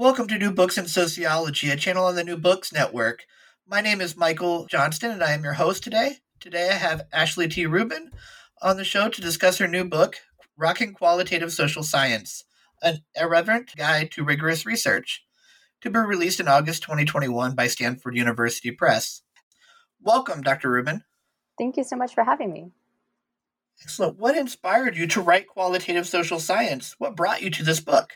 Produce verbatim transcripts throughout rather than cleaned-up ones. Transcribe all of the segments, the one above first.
Welcome to New Books in Sociology, a channel on the New Books Network. My name is Michael Johnston, and I am your host today. Today I have Ashley T. Rubin on the show to discuss her new book, Rocking Qualitative Social Science, An Irreverent Guide to Rigorous Research, to be released in August twenty twenty-one by Stanford University Press. Welcome, Doctor Rubin. Thank you so much for having me. Excellent. What inspired you to write qualitative social science? What brought you to this book?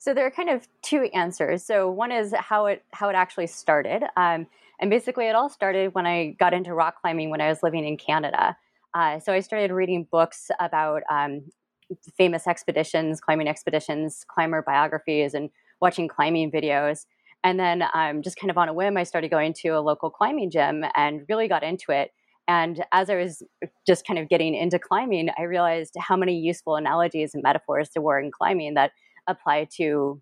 So there are kind of two answers. So one is how it how it actually started. Um, and basically it all started when I got into rock climbing when I was living in Canada. Uh, so I started reading books about um, famous expeditions, climbing expeditions, climber biographies, and watching climbing videos. And then um, just kind of on a whim, I started going to a local climbing gym and really got into it. And as I was just kind of getting into climbing, I realized how many useful analogies and metaphors there were in climbing that apply to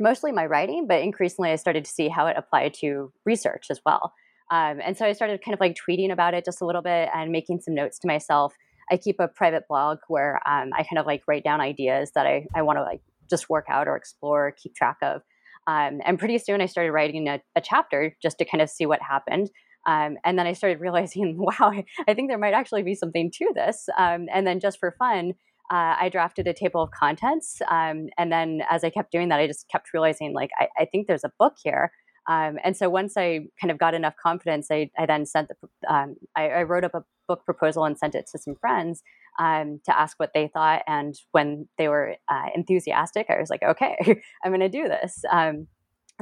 mostly my writing, but increasingly I started to see how it applied to research as well. Um, and so I started kind of like tweeting about it just a little bit and making some notes to myself. I keep a private blog where um, I kind of like write down ideas that I, I want to like just work out or explore, or keep track of. Um, and pretty soon I started writing a, a chapter just to kind of see what happened. Um, and then I started realizing, wow, I think there might actually be something to this. Um, and then just for fun, Uh, I drafted a table of contents. Um, and then as I kept doing that, I just kept realizing, like, I, I think there's a book here. Um, and so once I kind of got enough confidence, I, I then sent the, um, I, I wrote up a book proposal and sent it to some friends um, to ask what they thought. And when they were uh, enthusiastic, I was like, okay, I'm going to do this. Um,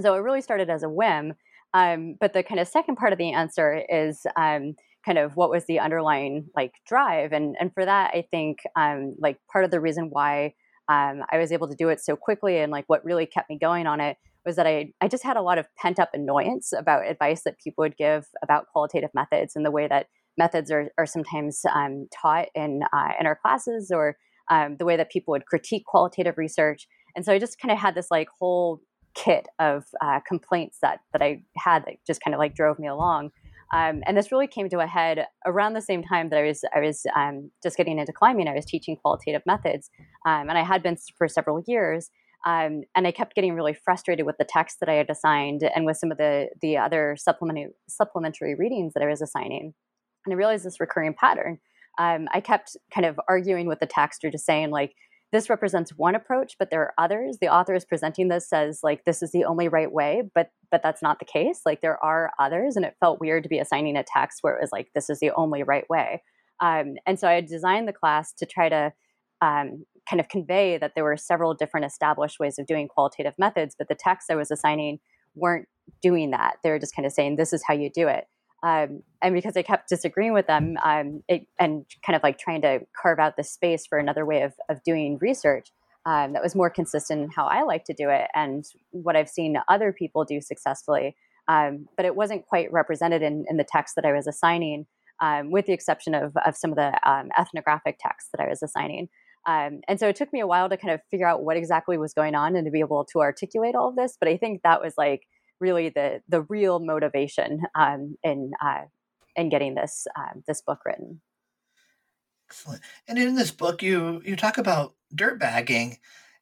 so it really started as a whim. Um, but the kind of second part of the answer is, um, kind of what was the underlying like drive. And and for that, I think um, like part of the reason why um, I was able to do it so quickly and like what really kept me going on it was that I, I just had a lot of pent up annoyance about advice that people would give about qualitative methods and the way that methods are, are sometimes um, taught in, uh, in our classes or um, the way that people would critique qualitative research. And so I just kind of had this like whole kit of uh, complaints that, that I had that just kind of like drove me along. Um, and this really came to a head around the same time that I was I was um, just getting into climbing. I was teaching qualitative methods, um, and I had been for several years. Um, and I kept getting really frustrated with the text that I had assigned and with some of the the other supplementary supplementary readings that I was assigning. And I realized this recurring pattern. Um, I kept kind of arguing with the text or just saying like, this represents one approach, but there are others. The author is presenting this says like, this is the only right way, but but that's not the case. Like there are others. And it felt weird to be assigning a text where it was like, this is the only right way. Um, and so I designed the class to try to um, kind of convey that there were several different established ways of doing qualitative methods, but the texts I was assigning weren't doing that. They were just kind of saying, this is how you do it. Um, and because I kept disagreeing with them um, it, and kind of like trying to carve out the space for another way of, of doing research um, that was more consistent in how I like to do it and what I've seen other people do successfully. Um, but it wasn't quite represented in, in the text that I was assigning, um, with the exception of, of some of the um, ethnographic texts that I was assigning. Um, and so it took me a while to kind of figure out what exactly was going on and to be able to articulate all of this. But I think that was like really the the real motivation um, in uh, in getting this um, this book written. Excellent. And in this book, you you talk about dirtbagging,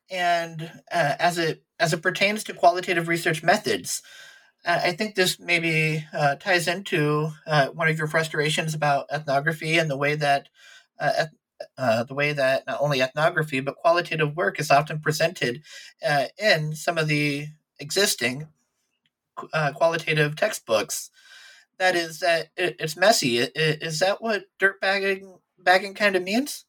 and uh, as it as it pertains to qualitative research methods, uh, I think this maybe uh, ties into uh, one of your frustrations about ethnography and the way that uh, uh, the way that not only ethnography, but qualitative work is often presented uh, in some of the existing uh, qualitative textbooks. That is, that it, it's messy. It, it, is that what dirt bagging, bagging kind of means?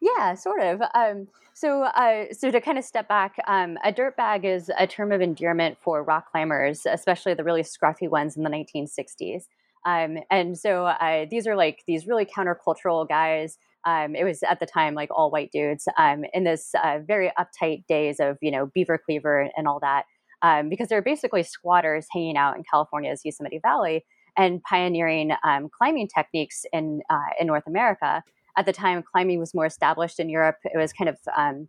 Yeah, sort of. Um, so, uh, so to kind of step back, um, a dirtbag is a term of endearment for rock climbers, especially the really scruffy ones in the nineteen sixties. Um, and so uh, these are like these really countercultural guys. Um, it was at the time like all white dudes um, in this uh, very uptight days of, you know, Beaver Cleaver and all that, um, because they're basically squatters hanging out in California's Yosemite Valley and pioneering um, climbing techniques in uh, in North America. At the time, climbing was more established in Europe. It was kind of, um,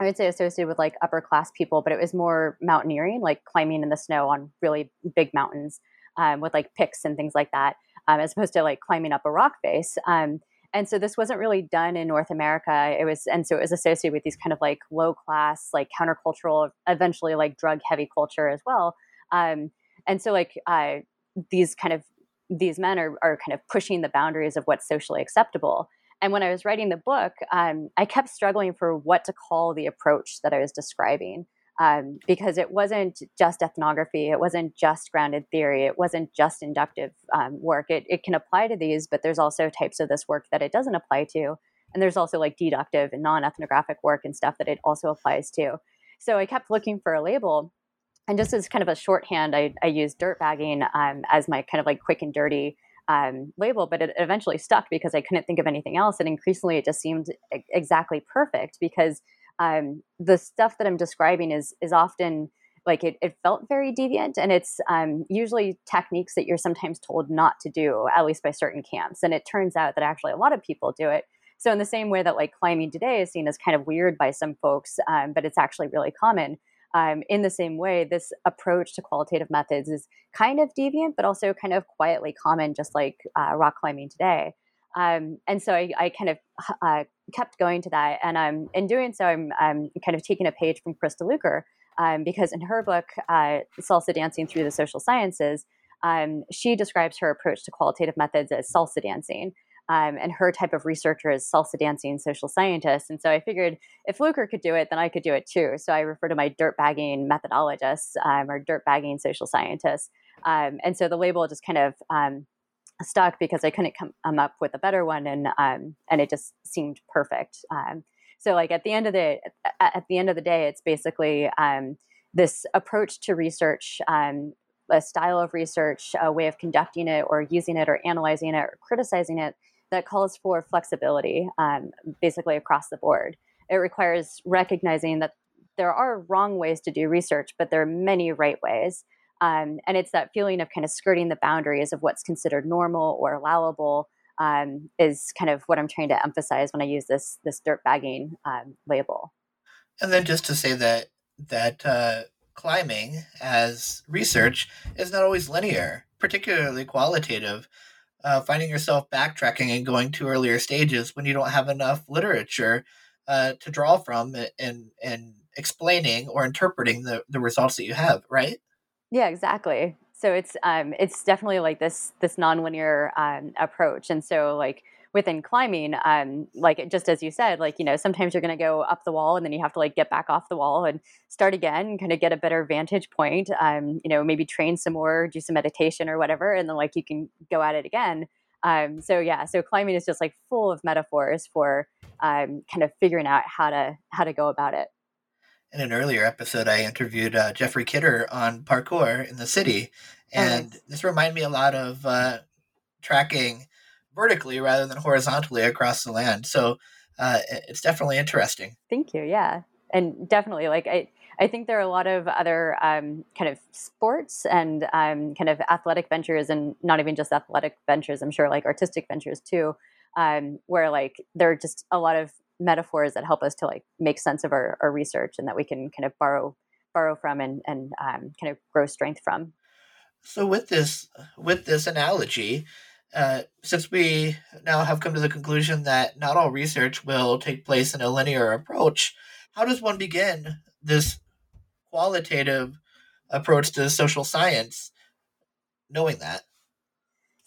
I would say, associated with like upper class people, but it was more mountaineering, like climbing in the snow on really big mountains um, with like picks and things like that, um, as opposed to like climbing up a rock face. Um, and so this wasn't really done in North America. It was, and so it was associated with these kind of like low class, like countercultural, eventually like drug heavy culture as well. Um, and so like uh, these kind of these men are are kind of pushing the boundaries of what's socially acceptable. And when I was writing the book, um, I kept struggling for what to call the approach that I was describing, um, because it wasn't just ethnography. It wasn't just grounded theory. It wasn't just inductive um, work. It, it can apply to these, but there's also types of this work that it doesn't apply to. And there's also like deductive and non-ethnographic work and stuff that it also applies to. So I kept looking for a label. And just as kind of a shorthand, I, I used dirtbagging um, as my kind of like quick and dirty Um, label, but it eventually stuck because I couldn't think of anything else. And increasingly, it just seemed e- exactly perfect because um, the stuff that I'm describing is is often like it, it felt very deviant, and it's um, usually techniques that you're sometimes told not to do, at least by certain camps. And it turns out that actually a lot of people do it. So in the same way that like climbing today is seen as kind of weird by some folks, um, but it's actually really common. Um, in the same way, this approach to qualitative methods is kind of deviant, but also kind of quietly common, just like uh, rock climbing today. Um, and so I, I kind of uh, kept going to that. And um, in doing so, I'm, I'm kind of taking a page from Krista Luker, um, because in her book, uh, Salsa Dancing Through the Social Sciences, um, she describes her approach to qualitative methods as salsa dancing. Um, and her type of researcher is salsa dancing social scientists. And so I figured if Luker could do it, then I could do it too. So I refer to my dirtbagging methodologists um, or dirtbagging social scientists. Um, and so the label just kind of um, stuck because I couldn't come um, up with a better one, and um, and it just seemed perfect. Um, so like at the end of the at the end of the day, it's basically um, this approach to research. Um, a style of research, a way of conducting it or using it or analyzing it or criticizing it that calls for flexibility, um, basically across the board. It requires recognizing that there are wrong ways to do research, but there are many right ways. Um, and it's that feeling of kind of skirting the boundaries of what's considered normal or allowable um, is kind of what I'm trying to emphasize when I use this this dirtbagging um, label. And then just to say that, that uh... climbing as research is not always linear, particularly qualitative, uh, finding yourself backtracking and going to earlier stages when you don't have enough literature uh, to draw from and and explaining or interpreting the, the results that you have, right? Yeah, exactly. So it's um it's definitely like this this nonlinear um, approach. And so like within climbing, um, like just as you said, like, you know, sometimes you're going to go up the wall and then you have to like get back off the wall and start again and kind of get a better vantage point, um, you know, maybe train some more, do some meditation or whatever. And then like you can go at it again. Um, so yeah, so climbing is just like full of metaphors for um, kind of figuring out how to how to go about it. In an earlier episode, I interviewed uh, Jeffrey Kidder on parkour in the city. And nice. This reminded me a lot of uh, tracking vertically rather than horizontally across the land. So uh, it's definitely interesting. Thank you. Yeah. And definitely, like, I, I think there are a lot of other um, kind of sports and um, kind of athletic ventures, and not even just athletic ventures, I'm sure, like artistic ventures too, um, where like there are just a lot of metaphors that help us to like make sense of our, our research and that we can kind of borrow, borrow from and, and um, kind of grow strength from. So with this, with this analogy, Uh, since we now have come to the conclusion that not all research will take place in a linear approach, how does one begin this qualitative approach to social science knowing that?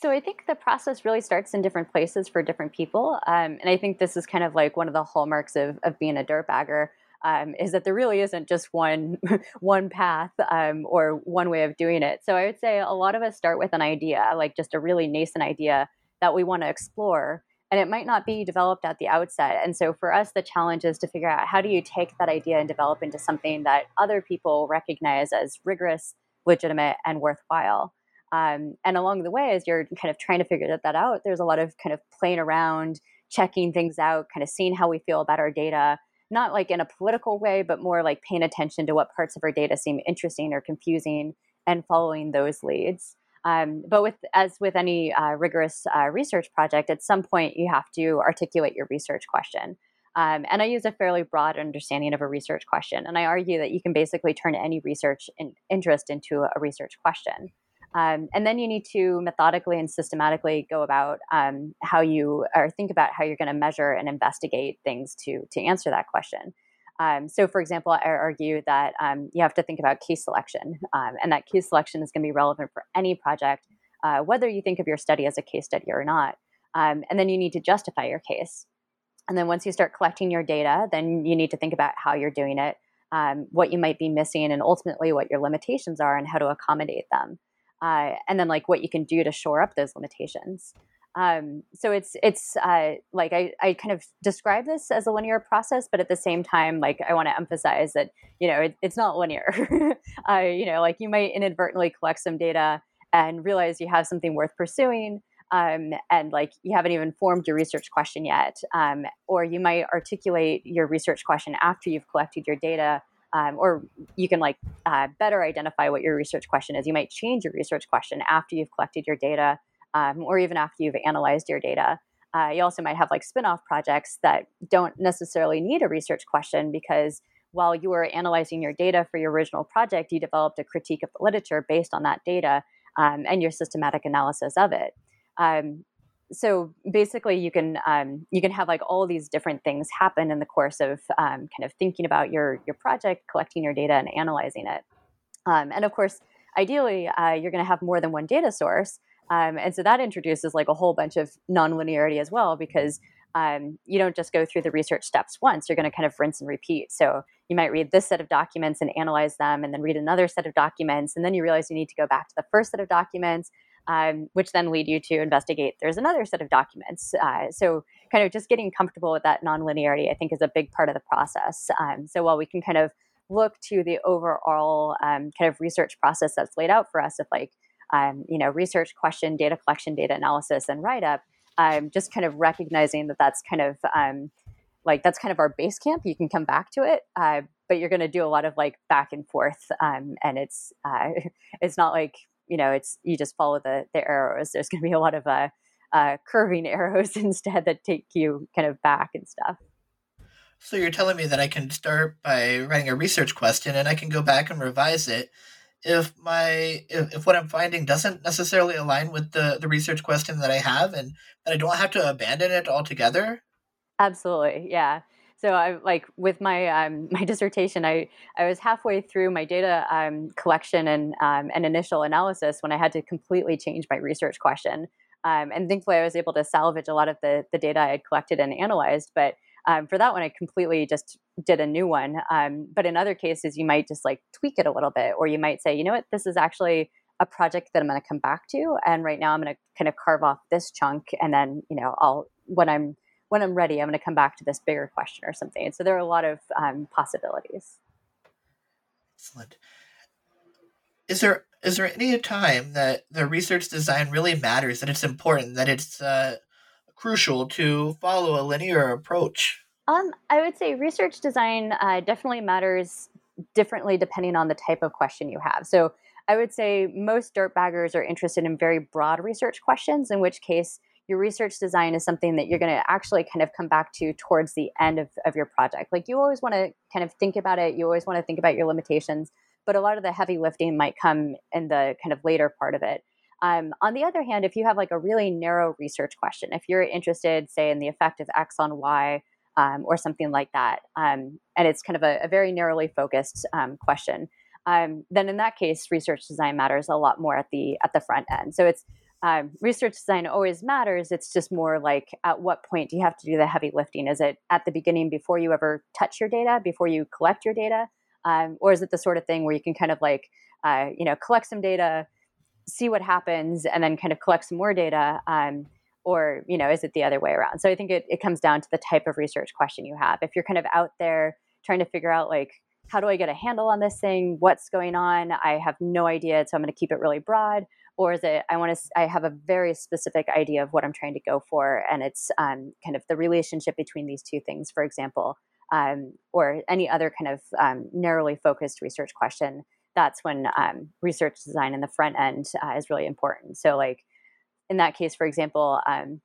So I think the process really starts in different places for different people. Um, and I think this is kind of like one of the hallmarks of, of being a dirtbagger, um, is that there really isn't just one, one path um, or one way of doing it. So I would say a lot of us start with an idea, like just a really nascent idea that we want to explore. And it might not be developed at the outset. And so for us, the challenge is to figure out how do you take that idea and develop into something that other people recognize as rigorous, legitimate, and worthwhile. Um, and along the way, as you're kind of trying to figure that out, there's a lot of kind of playing around, checking things out, kind of seeing how we feel about our data, not like in a political way, but more like paying attention to what parts of our data seem interesting or confusing and following those leads. Um, but with as with any uh, rigorous uh, research project, at some point you have to articulate your research question. Um, and I use a fairly broad understanding of a research question. And I argue that you can basically turn any research in interest into a research question. Um, and then you need to methodically and systematically go about um, how you or think about how you're going to measure and investigate things to to answer that question. Um, so, for example, I argue that um, you have to think about case selection, um, and that case selection is going to be relevant for any project, uh, whether you think of your study as a case study or not. Um, and then you need to justify your case. And then once you start collecting your data, then you need to think about how you're doing it, um, what you might be missing, and ultimately what your limitations are and how to accommodate them. Uh, and then like what you can do to shore up those limitations. Um, so it's, it's, uh, like I, I kind of describe this as a linear process, but at the same time, like I want to emphasize that, you know, it, it's not linear, uh, you know, like you might inadvertently collect some data and realize you have something worth pursuing. Um, and like, you haven't even formed your research question yet. Um, or you might articulate your research question after you've collected your data. Um, or you can like uh, better identify what your research question is. You might change your research question after you've collected your data. Um, or even after you've analyzed your data. Uh, you also might have like spin-off projects that don't necessarily need a research question because while you were analyzing your data for your original project, you developed a critique of the literature based on that data um, and your systematic analysis of it. Um, so basically you can um, you can have like all these different things happen in the course of um, kind of thinking about your, your project, collecting your data and analyzing it. Um, and of course, ideally, uh, you're going to have more than one data source. Um, and so that introduces like a whole bunch of nonlinearity as well, because um, you don't just go through the research steps once, you're going to kind of rinse and repeat. So you might read this set of documents and analyze them and then read another set of documents. And then you realize you need to go back to the first set of documents, um, which then lead you to investigate there's another set of documents. Uh, so kind of just getting comfortable with that nonlinearity, I think, is a big part of the process. Um, so while we can kind of look to the overall um, kind of research process that's laid out for us of like, Um, you know, research question, data collection, data analysis, and write-up, um, just kind of recognizing that that's kind of um, like, that's kind of our base camp. You can come back to it, uh, but you're going to do a lot of like back and forth. Um, and it's, uh, it's not like, you know, it's, you just follow the, the arrows. There's going to be a lot of uh, uh, curving arrows instead that take you kind of back and stuff. So you're telling me that I can start by writing a research question and I can go back and revise it if my if, if what I'm finding doesn't necessarily align with the, the research question that I have, and that I don't have to abandon it altogether? Absolutely, yeah. So I like with my um, my dissertation, I, I was halfway through my data um, collection and um, an initial analysis when I had to completely change my research question. Um, and thankfully, I was able to salvage a lot of the, the data I had collected and analyzed, but Um, for that one, I completely just did a new one. Um, but in other cases, you might just like tweak it a little bit, or you might say, you know what, this is actually a project that I'm going to come back to. And right now I'm going to kind of carve off this chunk. And then, you know, I'll, when I'm, when I'm ready, I'm going to come back to this bigger question or something. And so there are a lot of um, possibilities. Excellent. Is there, is there any time that the research design really matters, that it's important, that it's, uh, crucial to follow a linear approach? Um, I would say research design uh, definitely matters differently depending on the type of question you have. So I would say most dirtbaggers are interested in very broad research questions, in which case your research design is something that you're going to actually kind of come back to towards the end of, of your project. Like you always want to kind of think about it. You always want to think about your limitations, but a lot of the heavy lifting might come in the kind of later part of it. Um, on the other hand, if you have like a really narrow research question, if you're interested, say, in the effect of X on Y um, or something like that, um, and it's kind of a, a very narrowly focused um, question, um, then in that case, research design matters a lot more at the at the front end. So it's um, research design always matters. It's just more like, at what point do you have to do the heavy lifting? Is it at the beginning, before you ever touch your data, before you collect your data? Um, or is it the sort of thing where you can kind of like, uh, you know, collect some data, see what happens, and then kind of collect some more data? Um, or, you know, is it the other way around? So I think it, it comes down to the type of research question you have. If you're kind of out there trying to figure out like, how do I get a handle on this thing? What's going on? I have no idea, so I'm going to keep it really broad. Or is it, I want to, I have a very specific idea of what I'm trying to go for. And it's um, kind of the relationship between these two things, for example, um, or any other kind of um, narrowly focused research question. That's when um, research design in the front end uh, is really important. So like in that case, for example, um,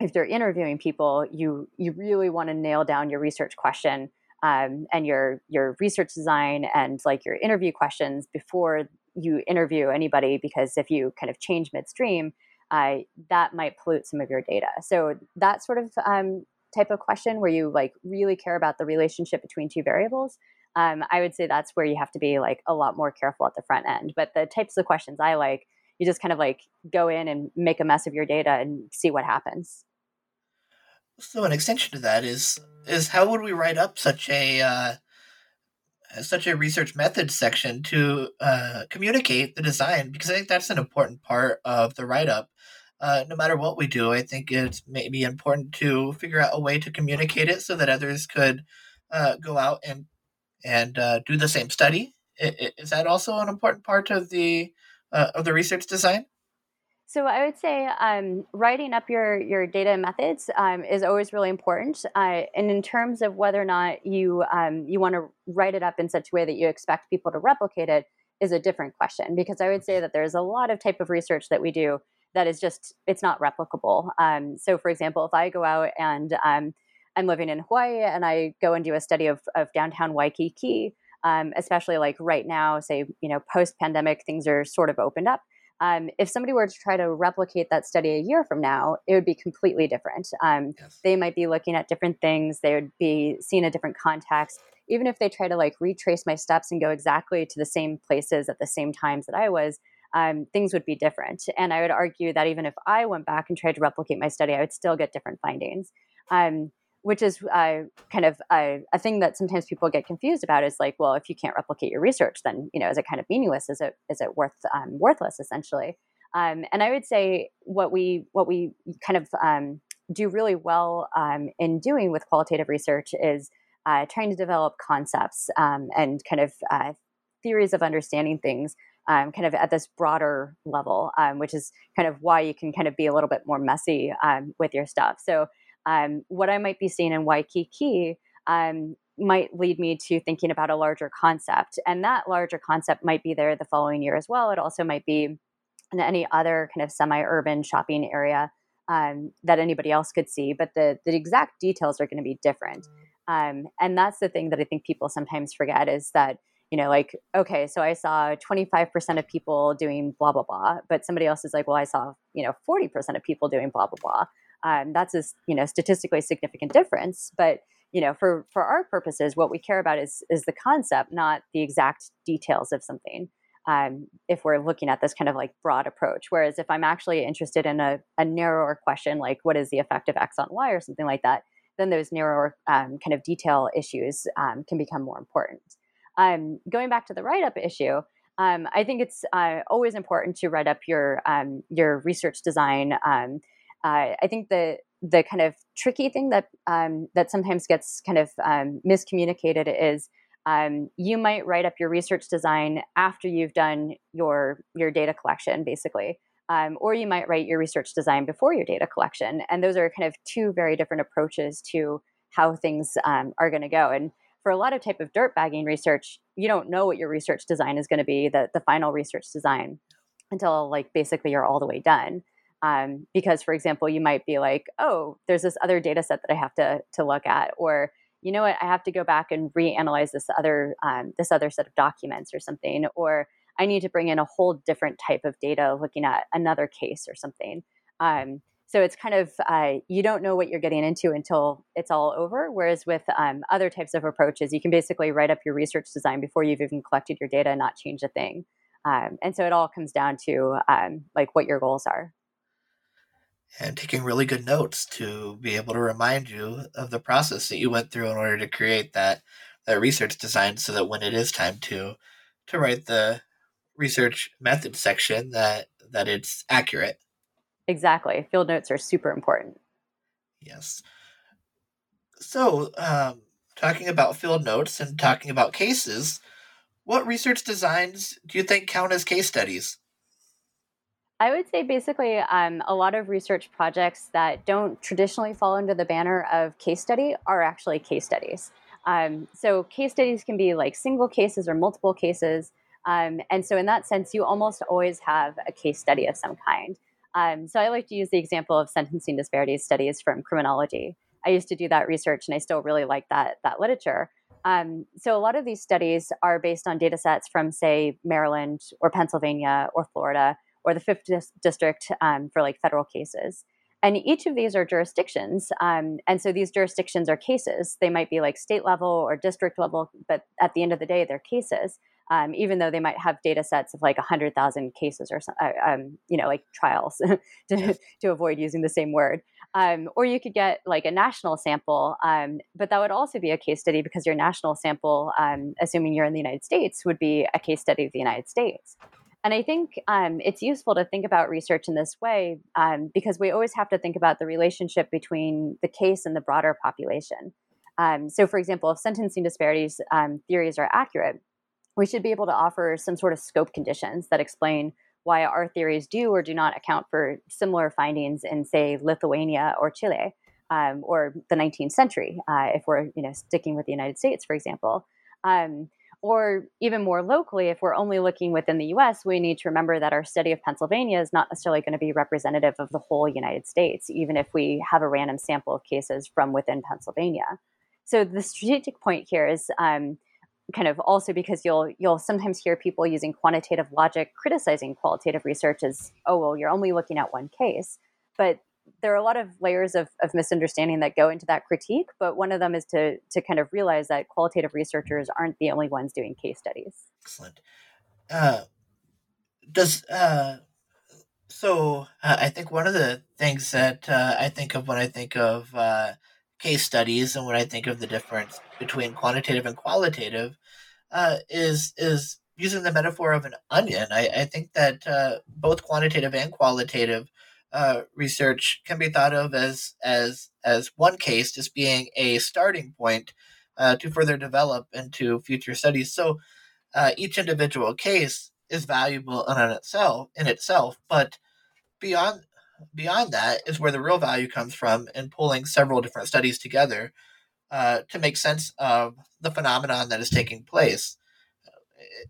if they're interviewing people, you you really want to nail down your research question Um, and your your research design and like your interview questions before you interview anybody, because if you kind of change midstream, uh, that might pollute some of your data. So that sort of um, type of question where you like really care about the relationship between two variables, um, I would say that's where you have to be like a lot more careful at the front end. But the types of questions I like, you just kind of like go in and make a mess of your data and see what happens. So an extension to that is is how would we write up such a uh, such a research method section to uh, communicate the design? Because I think that's an important part of the write-up. Uh, no matter what we do, I think it's maybe important to figure out a way to communicate it so that others could uh, go out and and uh, do the same study. Is that also an important part of the uh, of the research design? So I would say um, writing up your, your data and methods um, is always really important. Uh, and in terms of whether or not you um, you want to write it up in such a way that you expect people to replicate it is a different question, because I would say that there's a lot of type of research that we do that is just, it's not replicable. Um, so for example, if I go out and um, I'm living in Hawaii and I go and do a study of, of downtown Waikiki, um, especially like right now, say, you know, post-pandemic, things are sort of opened up. Um, if somebody were to try to replicate that study a year from now, it would be completely different. Um, yes. They might be looking at different things. They would be seeing a different context. Even if they try to like retrace my steps and go exactly to the same places at the same times that I was, um, things would be different. And I would argue that even if I went back and tried to replicate my study, I would still get different findings, um, which is uh, kind of a, a thing that sometimes people get confused about, is like, well, if you can't replicate your research, then, you know, is it kind of meaningless? Is it, is it worth, um, worthless essentially? Um, and I would say what we, what we kind of um, do really well um, in doing with qualitative research is uh, trying to develop concepts um, and kind of uh, theories of understanding things um, kind of at this broader level, um, which is kind of why you can kind of be a little bit more messy um, with your stuff. So Um, what I might be seeing in Waikiki um, might lead me to thinking about a larger concept. And that larger concept might be there the following year as well. It also might be in any other kind of semi-urban shopping area um, that anybody else could see. But the, the exact details are going to be different. Um, and that's the thing that I think people sometimes forget, is that, you know, like, okay, so I saw twenty-five percent of people doing blah, blah, blah. But somebody else is like, well, I saw, you know, forty percent of people doing blah, blah, blah. Um, that's a, you know, statistically significant difference, but, you know, for, for our purposes, what we care about is, is the concept, not the exact details of something. Um, if we're looking at this kind of like broad approach, whereas if I'm actually interested in a, a narrower question, like what is the effect of X on Y or something like that, then those narrower um, kind of detail issues um, can become more important. Um, going back to the write-up issue, um, I think it's uh, always important to write up your, um, your research design. Um, Uh, I think the the kind of tricky thing that um, that sometimes gets kind of um, miscommunicated is um, you might write up your research design after you've done your your data collection, basically, um, or you might write your research design before your data collection, and those are kind of two very different approaches to how things um, are going to go. And for a lot of type of dirtbagging research, you don't know what your research design is going to be, the the final research design, until like basically you're all the way done. Um, because, for example, you might be like, oh, there's this other data set that I have to to look at, or, you know what, I have to go back and reanalyze this other um, this other set of documents or something, or I need to bring in a whole different type of data looking at another case or something. Um, so it's kind of, uh, you don't know what you're getting into until it's all over, whereas with um, other types of approaches, you can basically write up your research design before you've even collected your data and not change a thing. Um, and so it all comes down to um, like what your goals are. and taking really good notes to be able to remind you of the process that you went through in order to create that that research design, so that when it is time to to write the research method section, that that it's accurate. Exactly. Field notes are super important. Yes. So um, talking about field notes and talking about cases, what research designs do you think count as case studies? I would say basically um, a lot of research projects that don't traditionally fall under the banner of case study are actually case studies. Um, so case studies can be like single cases or multiple cases. Um, and so in that sense, you almost always have a case study of some kind. Um, so I like to use the example of sentencing disparities studies from criminology. I used to do that research, and I still really like that, that literature. Um, so a lot of these studies are based on data sets from, say, Maryland or Pennsylvania or Florida or the fifth dis- district um, for like federal cases. And each of these are jurisdictions. Um, and so these jurisdictions are cases. They might be like state level or district level, but at the end of the day, they're cases, um, even though they might have data sets of like one hundred thousand cases or, um, you know, like trials to, to avoid using the same word. Um, or you could get like a national sample, um, but that would also be a case study because your national sample, um, assuming you're in the United States, would be a case study of the United States. And I think um, it's useful to think about research in this way um, because we always have to think about the relationship between the case and the broader population. Um, so, for example, if sentencing disparities um, theories are accurate, we should be able to offer some sort of scope conditions that explain why our theories do or do not account for similar findings in, say, Lithuania or Chile um, or the nineteenth century, uh, if we're you know sticking with the United States, for example. Um, Or even more locally, if we're only looking within the U S, we need to remember that our study of Pennsylvania is not necessarily going to be representative of the whole United States, even if we have a random sample of cases from within Pennsylvania. So the strategic point here is um, kind of also because you'll you'll sometimes hear people using quantitative logic criticizing qualitative research as, oh, well, you're only looking at one case. But there are a lot of layers of, of misunderstanding that go into that critique, but one of them is to to kind of realize that qualitative researchers aren't the only ones doing case studies. Excellent. Uh, does uh, so uh, I think one of the things that uh, I think of when I think of uh, case studies and when I think of the difference between quantitative and qualitative uh, is is using the metaphor of an onion. I, I think that uh, both quantitative and qualitative Uh, research can be thought of as as as one case just being a starting point uh, to further develop into future studies. So uh, each individual case is valuable in and itself in itself, but beyond beyond that is where the real value comes from in pulling several different studies together uh, to make sense of the phenomenon that is taking place.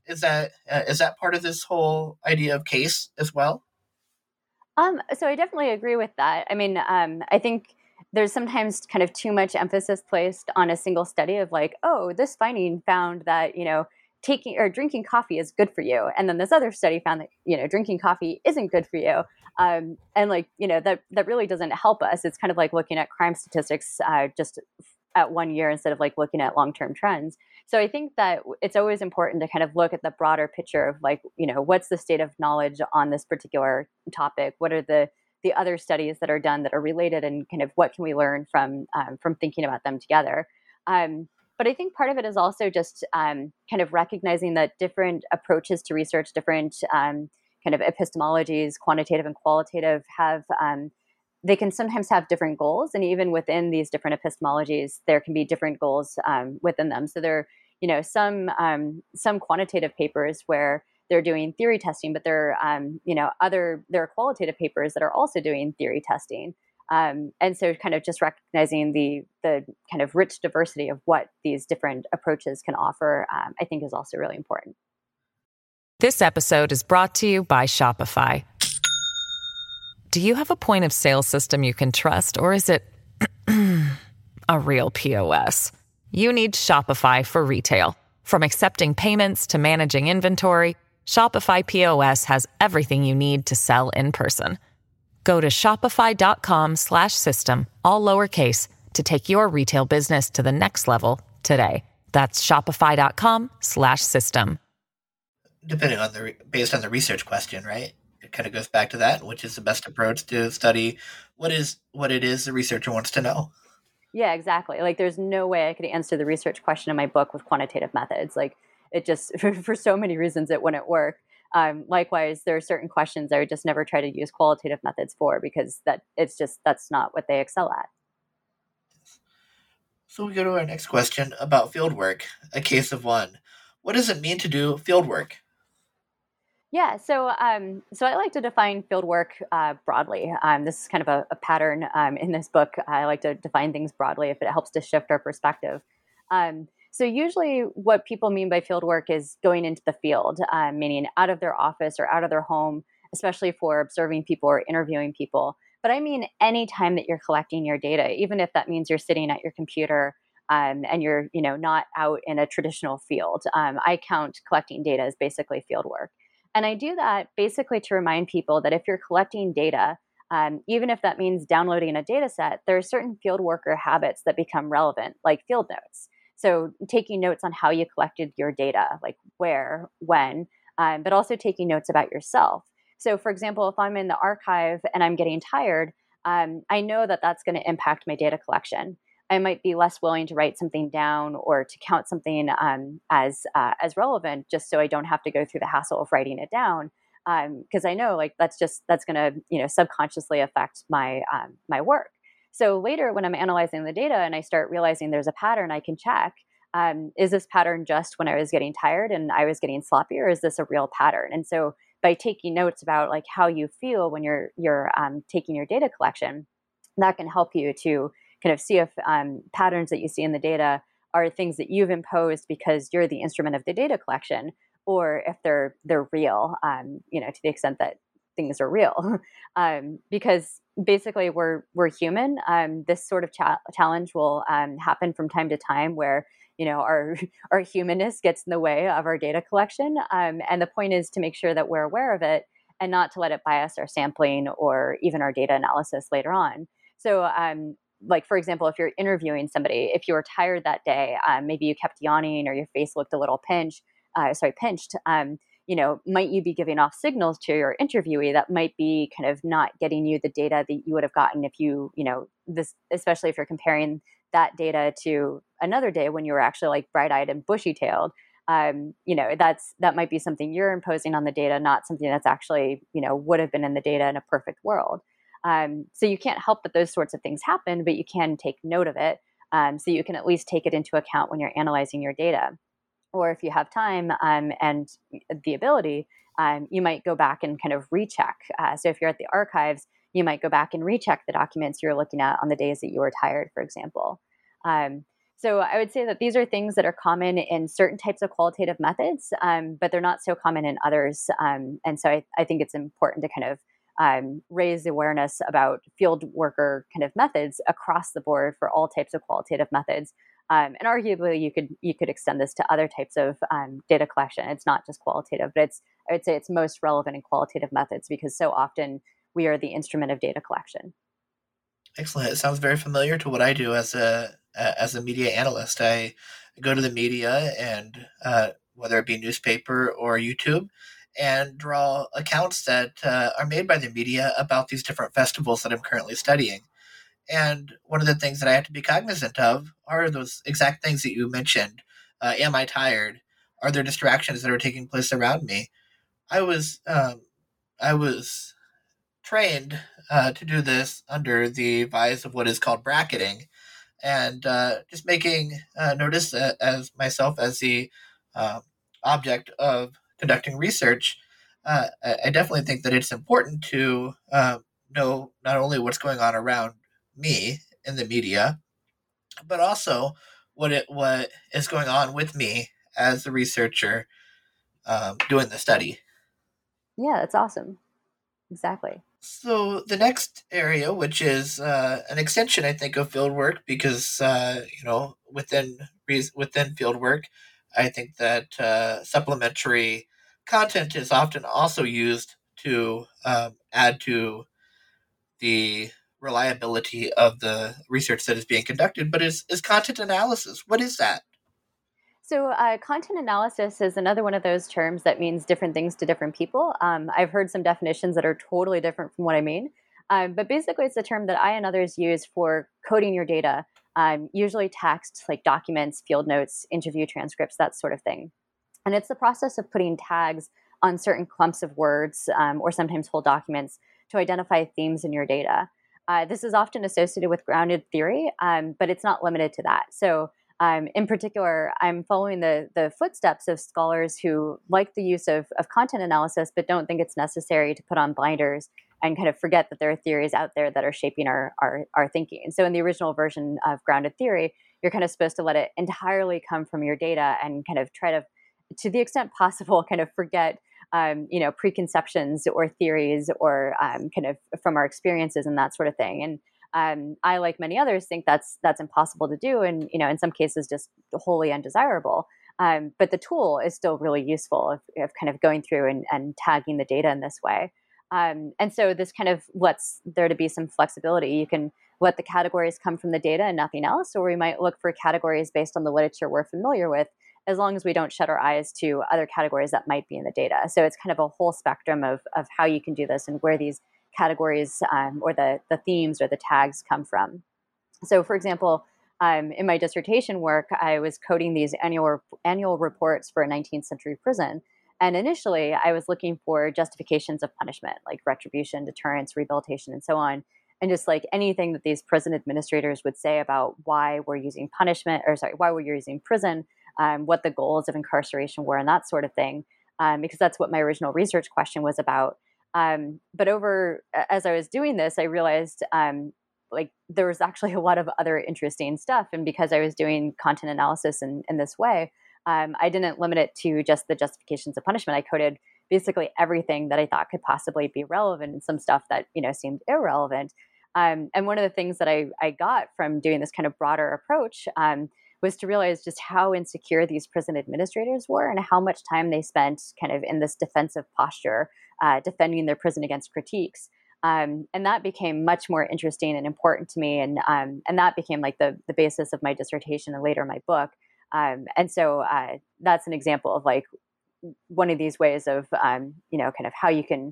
Is that uh, is that part of this whole idea of case as well? Um, so I definitely agree with that. I mean, um, I think there's sometimes kind of too much emphasis placed on a single study of like, oh, this finding found that, you know, taking or drinking coffee is good for you. And then this other study found that, you know, drinking coffee isn't good for you. Um, and like, you know, that, that really doesn't help us. It's kind of like looking at crime statistics uh, just at one year instead of like looking at long-term trends. So I think that it's always important to kind of look at the broader picture of like, you know, what's the state of knowledge on this particular topic? What are the the other studies that are done that are related, and kind of what can we learn from um, from thinking about them together? Um, but I think part of it is also just um, kind of recognizing that different approaches to research, different um, kind of epistemologies, quantitative and qualitative, have um, they can sometimes have different goals. And even within these different epistemologies, there can be different goals um, within them. So there You know, some um, some quantitative papers where they're doing theory testing, but there are, um, you know, other there are qualitative papers that are also doing theory testing. Um, and so kind of just recognizing the the kind of rich diversity of what these different approaches can offer, um, I think is also really important. This episode is brought to you by Shopify. Do you have a point of sale system you can trust, or is it a real P O S? You need Shopify for retail. From accepting payments to managing inventory, Shopify P O S has everything you need to sell in person. Go to shopify.com slash system, all lowercase, to take your retail business to the next level today. That's shopify.com slash system. Depending on the, re- based on the research question, right? it kind of goes back to that, which is the best approach to study what is what it is the researcher wants to know. Yeah, exactly. Like, there's no way I could answer the research question in my book with quantitative methods. Like, it just, for, for so many reasons, it wouldn't work. Um, likewise, there are certain questions I would just never try to use qualitative methods for, because that it's just, that's not what they excel at. So we go to our next question about fieldwork, a case of one. What does it mean to do fieldwork? Yeah, so um, so I like to define fieldwork uh, broadly. Um, this is kind of a, a pattern um, in this book. I like to define things broadly if it helps to shift our perspective. Um, so usually what people mean by fieldwork is going into the field, uh, meaning out of their office or out of their home, especially for observing people or interviewing people. But I mean any time that you're collecting your data, even if that means you're sitting at your computer um, and you're you know not out in a traditional field. Um, I count collecting data as basically fieldwork. And I do that basically to remind people that if you're collecting data, um, even if that means downloading a data set, there are certain field worker habits that become relevant, like field notes. So taking notes on how you collected your data, like where, when, um, but also taking notes about yourself. So for example, if I'm in the archive and I'm getting tired, um, I know that that's going to impact my data collection. I might be less willing to write something down or to count something um, as uh, as relevant, just so I don't have to go through the hassle of writing it down, because um, I know like that's just that's going to you know subconsciously affect my um, my work. So later, when I'm analyzing the data and I start realizing there's a pattern, I can check: um, is this pattern just when I was getting tired and I was getting sloppy, or is this a real pattern? And so by taking notes about like how you feel when you're you're um, taking your data collection, that can help you to kind of see if um, patterns that you see in the data are things that you've imposed because you're the instrument of the data collection, or if they're they're real, um, you know, to the extent that things are real. um, because basically we're we're human. Um, this sort of cha- challenge will um, happen from time to time, where you know our our humanness gets in the way of our data collection. Um, and the point is to make sure that we're aware of it and not to let it bias our sampling or even our data analysis later on. So. Um, Like, for example, if you're interviewing somebody, if you were tired that day, um, maybe you kept yawning or your face looked a little pinched, uh, sorry, pinched, um, you know, might you be giving off signals to your interviewee that might be kind of not getting you the data that you would have gotten if you, you know, this, especially if you're comparing that data to another day when you were actually like bright-eyed and bushy-tailed, um, you know, that's, that might be something you're imposing on the data, not something that's actually, you know, would have been in the data in a perfect world. Um, so you can't help but those sorts of things happen, but you can take note of it. Um, so you can at least take it into account when you're analyzing your data. Or if you have time um, and the ability, um, you might go back and kind of recheck. Uh, so if you're at the archives, you might go back and recheck the documents you're looking at on the days that you were tired, for example. Um, so I would say that these are things that are common in certain types of qualitative methods, um, but they're not so common in others. Um, and so I, I think it's important to kind of Um, raise awareness about field worker kind of methods across the board for all types of qualitative methods, um, and arguably you could you could extend this to other types of um, data collection. It's not just qualitative, but it's I would say it's most relevant in qualitative methods because so often we are the instrument of data collection. Excellent. It sounds very familiar to what I do as a as a media analyst. I go to the media and uh, whether it be newspaper or YouTube, and draw accounts that uh, are made by the media about these different festivals that I'm currently studying. And one of the things that I have to be cognizant of are those exact things that you mentioned. Uh, am I tired? Are there distractions that are taking place around me? I was um, I was trained uh, to do this under the guise of what is called bracketing, and uh, just making uh, notice uh, as myself as the uh, object of conducting research, uh, I definitely think that it's important to uh, know not only what's going on around me in the media, but also what it what is going on with me as the researcher um, doing the study. Yeah, that's awesome. Exactly. So the next area, which is uh, an extension, I think, of fieldwork, because uh, you know within within fieldwork, I think that uh, supplementary content is often also used to um, add to the reliability of the research that is being conducted, but is, is content analysis. What is that? So uh, content analysis is another one of those terms that means different things to different people. Um, I've heard some definitions that are totally different from what I mean. Um, but basically, it's a term that I and others use for coding your data, um, usually text, like documents, field notes, interview transcripts, that sort of thing. And it's the process of putting tags on certain clumps of words um, or sometimes whole documents to identify themes in your data. Uh, this is often associated with grounded theory, um, but it's not limited to that. So um, in particular, I'm following the the footsteps of scholars who like the use of, of content analysis, but don't think it's necessary to put on blinders and kind of forget that there are theories out there that are shaping our, our, our thinking. So in the original version of grounded theory, you're kind of supposed to let it entirely come from your data and kind of try to, to the extent possible, kind of forget Um, you know, preconceptions or theories or um, kind of from our experiences and that sort of thing. And um, I, like many others, think that's that's impossible to do, and you know, in some cases, just wholly undesirable. Um, but the tool is still really useful of, of kind of going through and, and tagging the data in this way. Um, and so this kind of lets there to be some flexibility. You can let the categories come from the data and nothing else, or we might look for categories based on the literature we're familiar with, as long as we don't shut our eyes to other categories that might be in the data. So it's kind of a whole spectrum of of how you can do this and where these categories um, or the, the themes or the tags come from. So for example, um, in my dissertation work, I was coding these annual annual reports for a nineteenth century prison. And initially, I was looking for justifications of punishment, like retribution, deterrence, rehabilitation, and so on. And just like anything that these prison administrators would say about why we're using punishment, or sorry, why we're using prison, Um, what the goals of incarceration were and that sort of thing, um, because that's what my original research question was about. Um, but over, as I was doing this, I realized um, like there was actually a lot of other interesting stuff. And because I was doing content analysis in, in this way, um, I didn't limit it to just the justifications of punishment. I coded basically everything that I thought could possibly be relevant and some stuff that, you know, seemed irrelevant. Um, and one of the things that I, I got from doing this kind of broader approach um, was to realize just how insecure these prison administrators were and how much time they spent kind of in this defensive posture, uh, defending their prison against critiques. Um, and that became much more interesting and important to me. And um, and that became like the, the basis of my dissertation and later my book. Um, and so uh, that's an example of like one of these ways of, um, you know, kind of how you can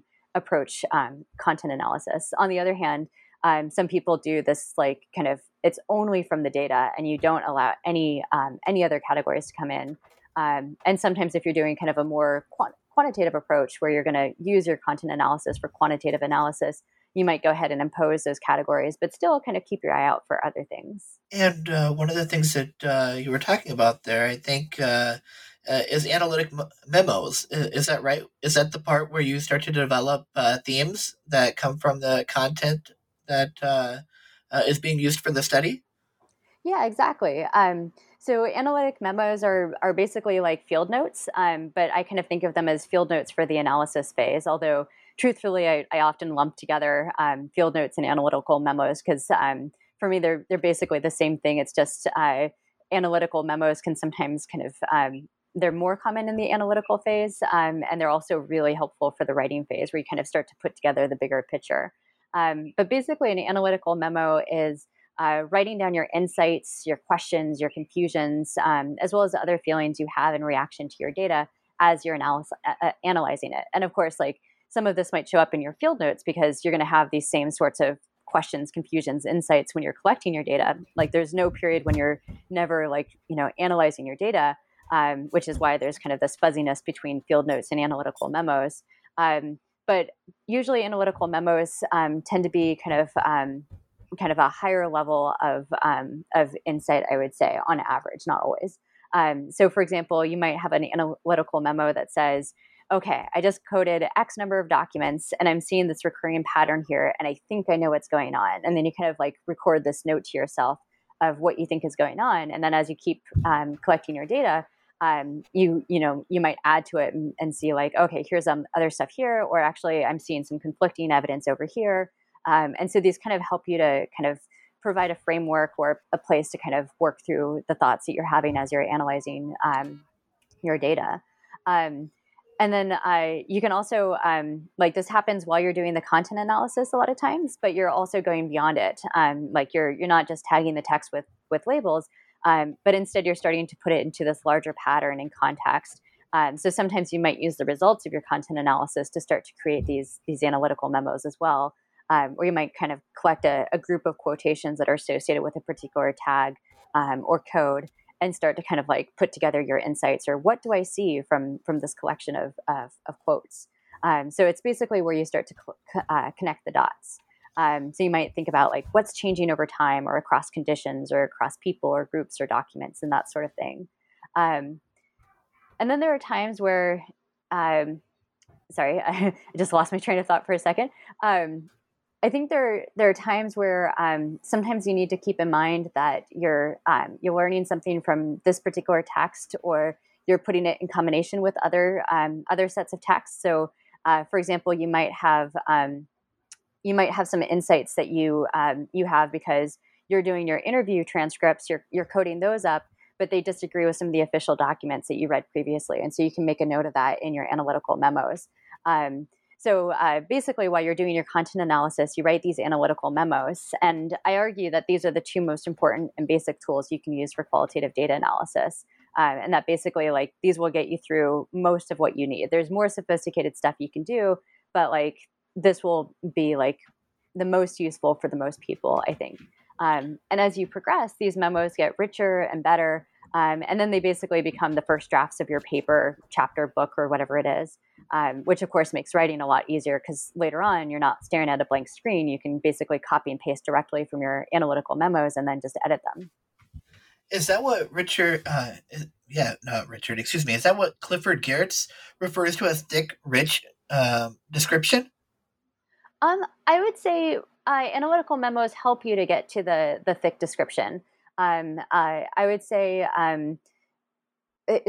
approach um, content analysis. On the other hand, Um, some people do this like kind of, it's only from the data and you don't allow any um, any other categories to come in. Um, and sometimes if you're doing kind of a more quant- quantitative approach where you're going to use your content analysis for quantitative analysis, you might go ahead and impose those categories, but still kind of keep your eye out for other things. And uh, one of the things that uh, you were talking about there, I think, uh, uh, is analytic m- memos. Is, is that right? Is that the part where you start to develop uh, themes that come from the content that uh, uh, is being used for the study? Yeah, exactly. Um, so analytic memos are are basically like field notes, um, but I kind of think of them as field notes for the analysis phase, although truthfully, I, I often lump together um, field notes and analytical memos because um, for me, they're they're basically the same thing. It's just uh, analytical memos can sometimes kind of, um, they're more common in the analytical phase, um, and they're also really helpful for the writing phase where you kind of start to put together the bigger picture. Um, but basically, an analytical memo is uh, writing down your insights, your questions, your confusions, um, as well as other feelings you have in reaction to your data as you're analysis, uh, analyzing it. And of course, like some of this might show up in your field notes because you're going to have these same sorts of questions, confusions, insights when you're collecting your data. Like there's no period when you're never like, you know, analyzing your data, um, which is why there's kind of this fuzziness between field notes and analytical memos. Um, But usually analytical memos um, tend to be kind of um, kind of a higher level of um, of insight, I would say, on average, not always. Um, so, for example, you might have an analytical memo that says, okay, I just coded X number of documents and I'm seeing this recurring pattern here and I think I know what's going on. And then you kind of like record this note to yourself of what you think is going on. And then as you keep um, collecting your data, Um, you you know, you might add to it and, and see like, okay, here's some other stuff here, or actually I'm seeing some conflicting evidence over here. Um, and so these kind of help you to kind of provide a framework or a place to kind of work through the thoughts that you're having as you're analyzing um, your data. Um, and then uh, you can also, um, like this happens while you're doing the content analysis a lot of times, but you're also going beyond it. Um, like you're you're not just tagging the text with with labels, Um, but instead, you're starting to put it into this larger pattern and context. Um, so sometimes you might use the results of your content analysis to start to create these these analytical memos as well. Um, or you might kind of collect a, a group of quotations that are associated with a particular tag um, or code and start to kind of like put together your insights or what do I see from from this collection of, of, of quotes. Um, so it's basically where you start to cl- uh, connect the dots. Um, so you might think about like what's changing over time or across conditions or across people or groups or documents and that sort of thing. Um, and then there are times where, um, sorry, I just lost my train of thought for a second. Um, I think there there are times where um, sometimes you need to keep in mind that you're um, you're learning something from this particular text, or you're putting it in combination with other um, other sets of texts. So, uh, for example, you might have um, you might have some insights that you um, you have because you're doing your interview transcripts, you're you're coding those up, but they disagree with some of the official documents that you read previously, and so you can make a note of that in your analytical memos. Um, So uh, basically, while you're doing your content analysis, you write these analytical memos. And I argue that these are the two most important and basic tools you can use for qualitative data analysis. Um, and that basically, like, these will get you through most of what you need. There's more sophisticated stuff you can do, but like this will be like the most useful for the most people, I think. Um, and as you progress, these memos get richer and better. Um, and then they basically become the first drafts of your paper, chapter, book, or whatever it is, um, which of course makes writing a lot easier because later on you're not staring at a blank screen. You can basically copy and paste directly from your analytical memos and then just edit them. Is that what Richard, uh, is, yeah, not Richard, excuse me, is that what Clifford Geertz refers to as thick, rich uh, description? Um, I would say uh, analytical memos help you to get to the the thick description. Um, uh, I would say, um,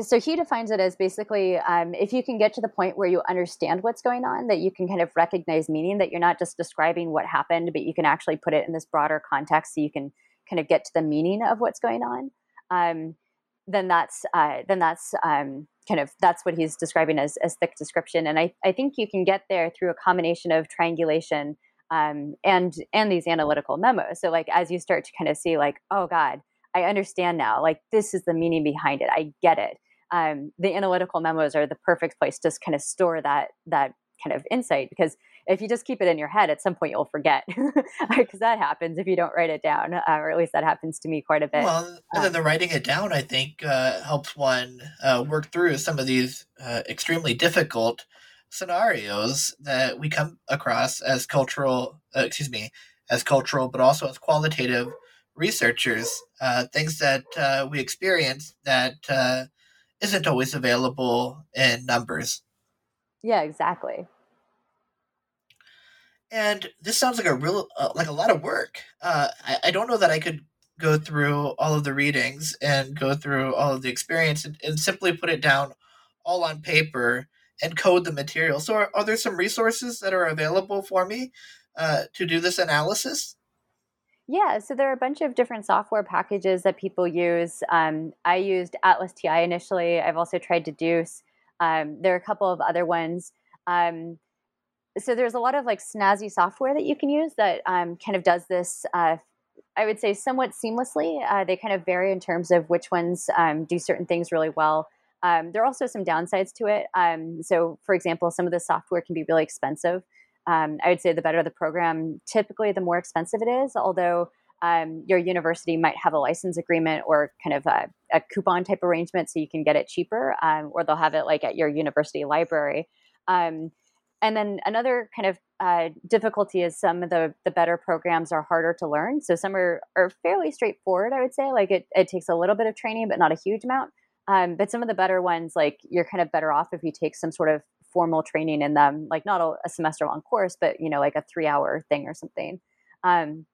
so he defines it as basically, um, if you can get to the point where you understand what's going on, that you can kind of recognize meaning, that you're not just describing what happened, but you can actually put it in this broader context so you can kind of get to the meaning of what's going on. Um, then that's, uh, then that's, um, kind of, that's what he's describing as, as thick description. And I, I think you can get there through a combination of triangulation, Um, and and these analytical memos. So like as you start to kind of see like, oh God, I understand now. Like this is the meaning behind it. I get it. Um, the analytical memos are the perfect place to kind of store that that kind of insight, because if you just keep it in your head, at some point you'll forget, because that happens if you don't write it down, uh, or at least that happens to me quite a bit. Well, and then the writing it down, I think, uh, helps one uh, work through some of these uh, extremely difficult scenarios that we come across as cultural, uh, excuse me, as cultural, but also as qualitative researchers, uh, things that uh, we experience that uh, isn't always available in numbers. Yeah, exactly. And this sounds like a real, uh, like a lot of work. Uh, I, I don't know that I could go through all of the readings and go through all of the experience and, and simply put it down all on paper and code the material. So are, are there some resources that are available for me uh, to do this analysis? Yeah, so there are a bunch of different software packages that people use. Um, I used Atlas T I initially. I've also tried to Deduce. Um, there are a couple of other ones. Um, so there's a lot of like snazzy software that you can use that um, kind of does this, uh, I would say, somewhat seamlessly. Uh, they kind of vary in terms of which ones um, do certain things really well. Um, there are also some downsides to it. Um, so, for example, some of the software can be really expensive. Um, I would say the better the program, typically the more expensive it is, although um, your university might have a license agreement or kind of a, a coupon type arrangement so you can get it cheaper, um, or they'll have it like at your university library. Um, and then another kind of uh, difficulty is some of the, the better programs are harder to learn. So some are, are fairly straightforward, I would say. Like it, it takes a little bit of training, but not a huge amount. Um, but some of the better ones, like you're kind of better off if you take some sort of formal training in them, like not a, a semester long course, but, you know, like a three hour thing or something. Um,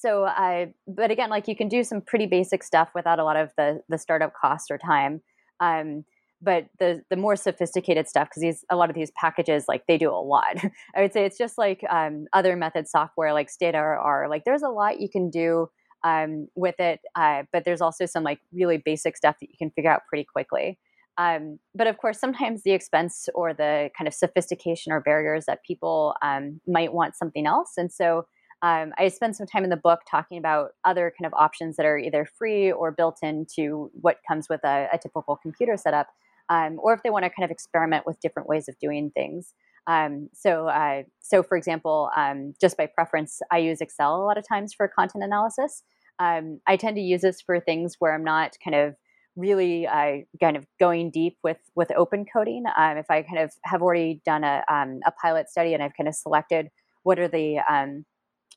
so I, but again, like you can do some pretty basic stuff without a lot of the, the startup costs or time. Um, but the, the more sophisticated stuff, cause these, a lot of these packages, like they do a lot. I would say it's just like, um, other method software, like Stata or R, like there's a lot you can do Um, with it, uh, but there's also some like really basic stuff that you can figure out pretty quickly. Um, but of course, sometimes the expense or the kind of sophistication or barriers that people um, might want something else. And so Um, I spend some time in the book talking about other kind of options that are either free or built into what comes with a, a typical computer setup, um, or if they want to kind of experiment with different ways of doing things. Um, so, uh, so for example, um, just by preference, I use Excel a lot of times for content analysis. Um, I tend to use this for things where I'm not kind of really uh, kind of going deep with with open coding. Um, if I kind of have already done a um, a pilot study and I've kind of selected what are the um,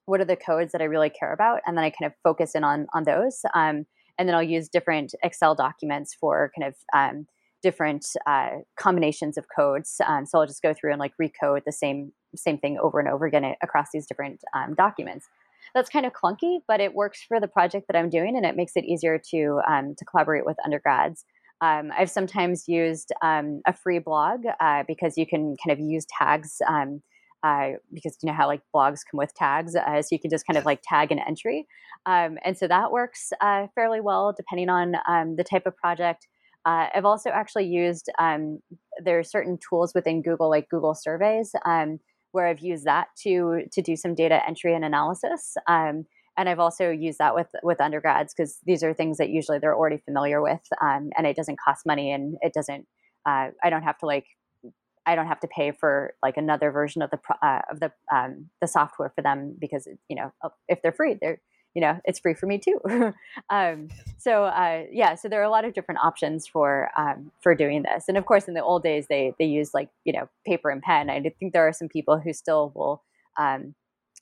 what are the codes that I really care about, and then I kind of focus in on on those, um, and then I'll use different Excel documents for kind of um, different uh, combinations of codes. Um, so I'll just go through and like recode the same same thing over and over again across these different um, documents. That's kind of clunky, but it works for the project that I'm doing, and it makes it easier to um, to collaborate with undergrads. Um, I've sometimes used um, a free blog uh, because you can kind of use tags um, uh, because you know how like blogs come with tags, uh, so you can just kind of like tag an entry, um, and so that works uh, fairly well depending on um, the type of project. Uh, I've also actually used um, there are certain tools within Google, like Google Surveys, Um, where I've used that to to do some data entry and analysis. Um, and I've also used that with, with undergrads because these are things that usually they're already familiar with, um, and it doesn't cost money, and it doesn't, uh, I don't have to like, I don't have to pay for like another version of the uh, of the um, the software for them because, you know, if they're free, they're, you know, it's free for me too. um, so uh, yeah, so there are a lot of different options for um, for doing this. And of course, in the old days, they they used like, you know, paper and pen. I think there are some people who still will um,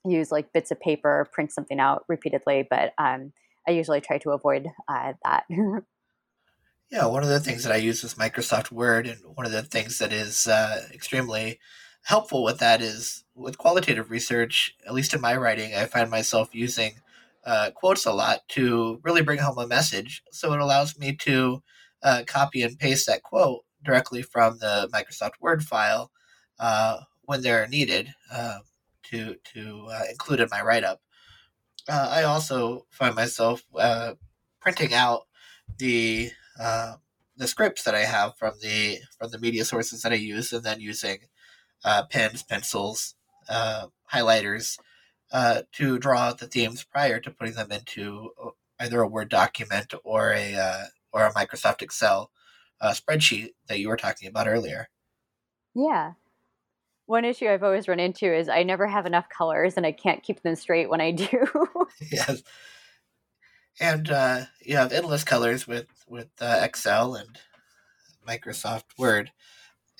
use like bits of paper, print something out repeatedly. But um, I usually try to avoid uh, that. Yeah, one of the things that I use is Microsoft Word. And one of the things that is uh, extremely helpful with that is with qualitative research, at least in my writing, I find myself using Uh, quotes a lot to really bring home a message. So it allows me to uh, copy and paste that quote directly from the Microsoft Word file uh, when they're needed uh, to to uh, include in my write-up. Uh, I also find myself uh, printing out the uh, the scripts that I have from the from the media sources that I use, and then using uh, pens, pencils, uh, highlighters, Uh, to draw out the themes prior to putting them into either a Word document or a uh, or a Microsoft Excel uh, spreadsheet that you were talking about earlier. Yeah. One issue I've always run into is I never have enough colors and I can't keep them straight when I do. Yes. And uh, you have endless colors with, with uh, Excel and Microsoft Word.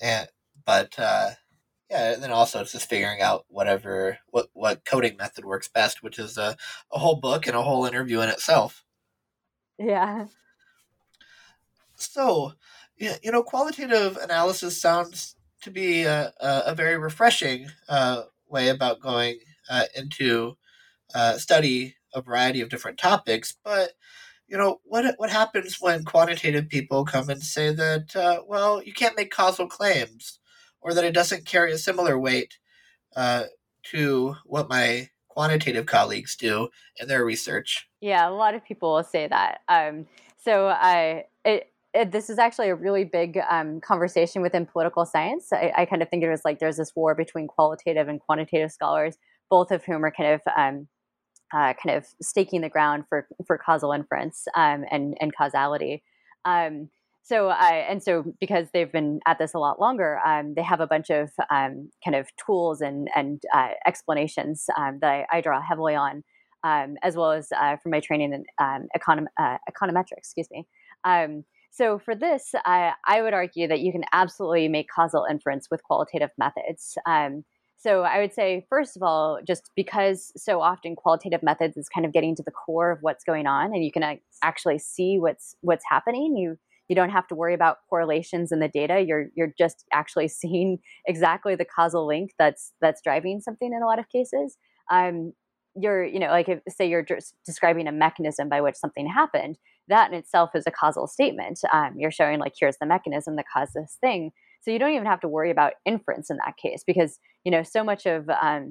and But... Uh, Yeah, and then also it's just figuring out whatever what, what coding method works best, which is a, a whole book and a whole interview in itself. Yeah. So, you know, qualitative analysis sounds to be a, a very refreshing uh, way about going uh, into uh, study a variety of different topics. But, you know, what what happens when quantitative people come and say that, uh, well, you can't make causal claims, or that it doesn't carry a similar weight uh, to what my quantitative colleagues do in their research? Yeah, a lot of people will say that. Um, so I, it, it, this is actually a really big um, conversation within political science. I, I kind of think it was like there's this war between qualitative and quantitative scholars, both of whom are kind of um, uh, kind of staking the ground for, for causal inference um, and, and causality. Um, So, uh, and so because they've been at this a lot longer, um, they have a bunch of um, kind of tools and, and uh, explanations um, that I, I draw heavily on, um, as well as uh, from my training in um, econom- uh, econometrics, excuse me. Um, so for this, I, I would argue that you can absolutely make causal inference with qualitative methods. Um, so I would say, first of all, just because so often qualitative methods is kind of getting to the core of what's going on, and you can uh, actually see what's what's happening, you You don't have to worry about correlations in the data. You're you're just actually seeing exactly the causal link that's that's driving something in a lot of cases. Um, you're you know like if, say you're just describing a mechanism by which something happened. That in itself is a causal statement. Um, you're showing like here's the mechanism that caused this thing. So you don't even have to worry about inference in that case because you know so much of um,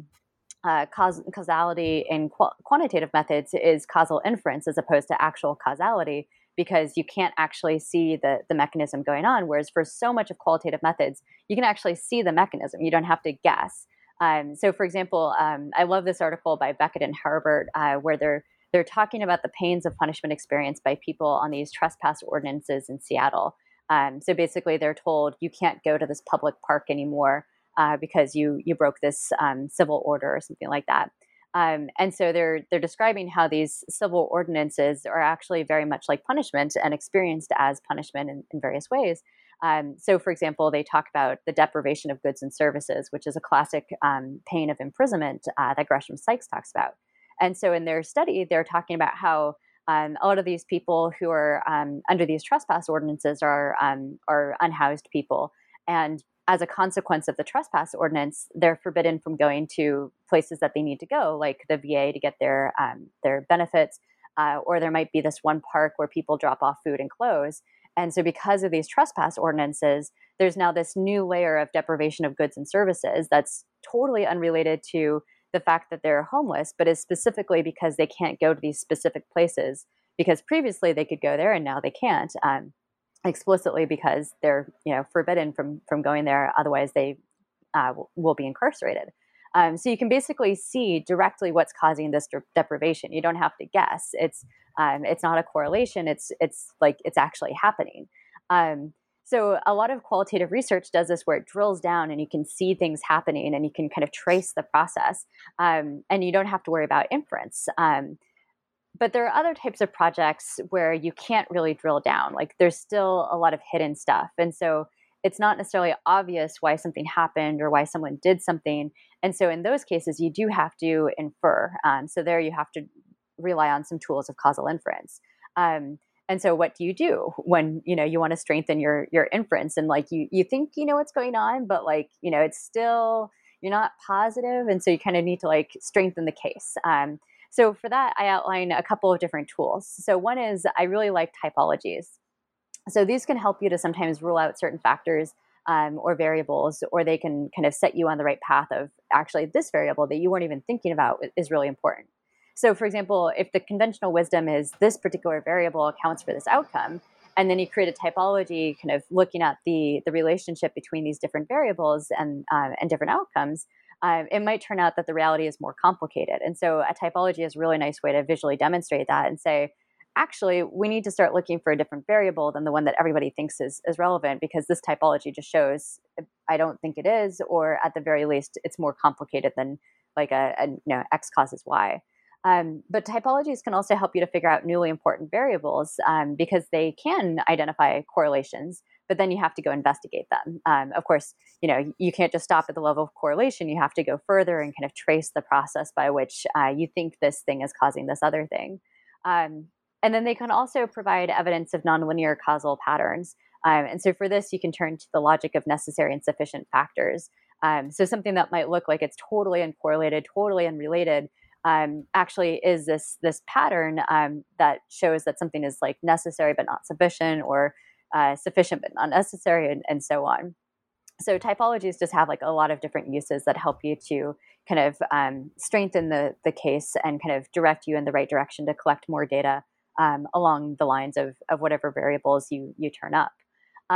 uh, caus- causality in qu- quantitative methods is causal inference as opposed to actual causality, because you can't actually see the, the mechanism going on. Whereas for so much of qualitative methods, you can actually see the mechanism. You don't have to guess. Um, so, for example, um, I love this article by Beckett and Herbert, uh, where they're they're talking about the pains of punishment experienced by people on these trespass ordinances in Seattle. Um, so basically, they're told you can't go to this public park anymore uh, because you you broke this um, civil order or something like that. Um, and so they're they're describing how these civil ordinances are actually very much like punishment and experienced as punishment in, in various ways. Um, so, for example, they talk about the deprivation of goods and services, which is a classic um, pain of imprisonment uh, that Gresham Sykes talks about. And so in their study, they're talking about how um, a lot of these people who are um, under these trespass ordinances are um, are unhoused people. And as a consequence of the trespass ordinance, they're forbidden from going to places that they need to go, like the V A to get their um, their benefits, uh, or there might be this one park where people drop off food and clothes. And so because of these trespass ordinances, there's now this new layer of deprivation of goods and services that's totally unrelated to the fact that they're homeless, but is specifically because they can't go to these specific places, because previously they could go there and now they can't, um, explicitly because they're, you know, forbidden from from going there. Otherwise, they uh, w- will be incarcerated. Um, so you can basically see directly what's causing this de- deprivation. You don't have to guess. It's um, it's not a correlation. It's it's like it's actually happening. Um, So a lot of qualitative research does this, where it drills down and you can see things happening and you can kind of trace the process, um, and you don't have to worry about inference. Um, but there are other types of projects where you can't really drill down. Like, there's still a lot of hidden stuff. And so it's not necessarily obvious why something happened or why someone did something. And so in those cases, you do have to infer. Um, so there you have to rely on some tools of causal inference. Um, And so what do you do when, you know, you want to strengthen your, your inference, and like, you, you think, you know, what's going on, but like, you know, it's still, you're not positive. And so you kind of need to like strengthen the case. Um, so for that, I outline a couple of different tools. So one is, I really like typologies. So these can help you to sometimes rule out certain factors um, or variables, or they can kind of set you on the right path of, actually, this variable that you weren't even thinking about is really important. So, for example, if the conventional wisdom is this particular variable accounts for this outcome, and then you create a typology kind of looking at the the relationship between these different variables and uh, and different outcomes, uh, it might turn out that the reality is more complicated. And so a typology is a really nice way to visually demonstrate that and say, actually, we need to start looking for a different variable than the one that everybody thinks is, is relevant, because this typology just shows, I don't think it is, or at the very least, it's more complicated than like a, a you know, X causes Y. Um, but typologies can also help you to figure out newly important variables um, because they can identify correlations, but then you have to go investigate them. Um, of course, you know, you can't just stop at the level of correlation. You have to go further and kind of trace the process by which uh, you think this thing is causing this other thing. Um, and then they can also provide evidence of nonlinear causal patterns. Um, and so for this, you can turn to the logic of necessary and sufficient factors. Um, so something that might look like it's totally uncorrelated, totally unrelated, Um, actually is this this pattern um, that shows that something is like necessary but not sufficient, or uh, sufficient but not necessary, and, and so on. So typologies just have like a lot of different uses that help you to kind of um, strengthen the the case and kind of direct you in the right direction to collect more data um, along the lines of of whatever variables you you turn up.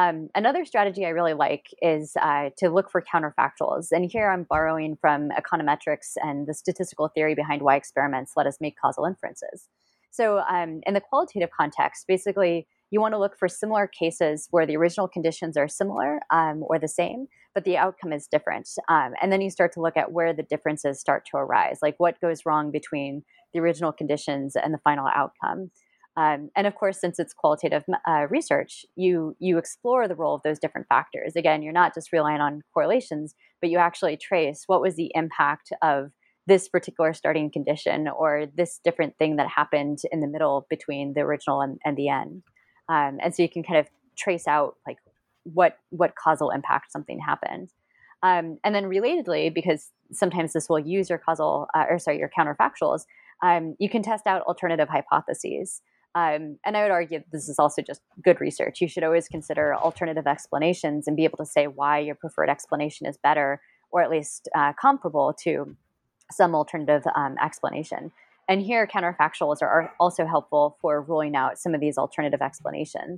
Um, another strategy I really like is uh, to look for counterfactuals. And here I'm borrowing from econometrics and the statistical theory behind why experiments let us make causal inferences. So um, in the qualitative context, basically, you want to look for similar cases where the original conditions are similar um, or the same, but the outcome is different. Um, and then you start to look at where the differences start to arise, like what goes wrong between the original conditions and the final outcome. Um, and of course, since it's qualitative uh, research, you you explore the role of those different factors. Again, you're not just relying on correlations, but you actually trace what was the impact of this particular starting condition or this different thing that happened in the middle between the original and, and the end. Um, and so you can kind of trace out like what what causal impact something happened. Um, and then relatedly, because sometimes this will use your causal uh, or sorry your counterfactuals, um, you can test out alternative hypotheses. Um, and I would argue that this is also just good research. You should always consider alternative explanations and be able to say why your preferred explanation is better, or at least uh, comparable to some alternative um, explanation. And here, counterfactuals are, are also helpful for ruling out some of these alternative explanations.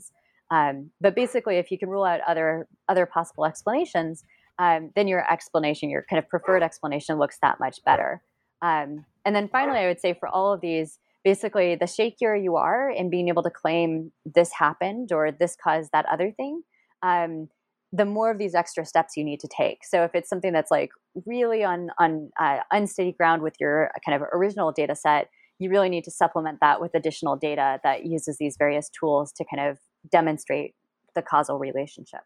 Um, but basically, if you can rule out other other possible explanations, um, then your explanation, your kind of preferred explanation looks that much better. Um, and then finally, I would say for all of these, basically the shakier you are in being able to claim this happened or this caused that other thing, um, the more of these extra steps you need to take. So if it's something that's like really on on uh, unsteady ground with your kind of original data set, you really need to supplement that with additional data that uses these various tools to kind of demonstrate the causal relationship.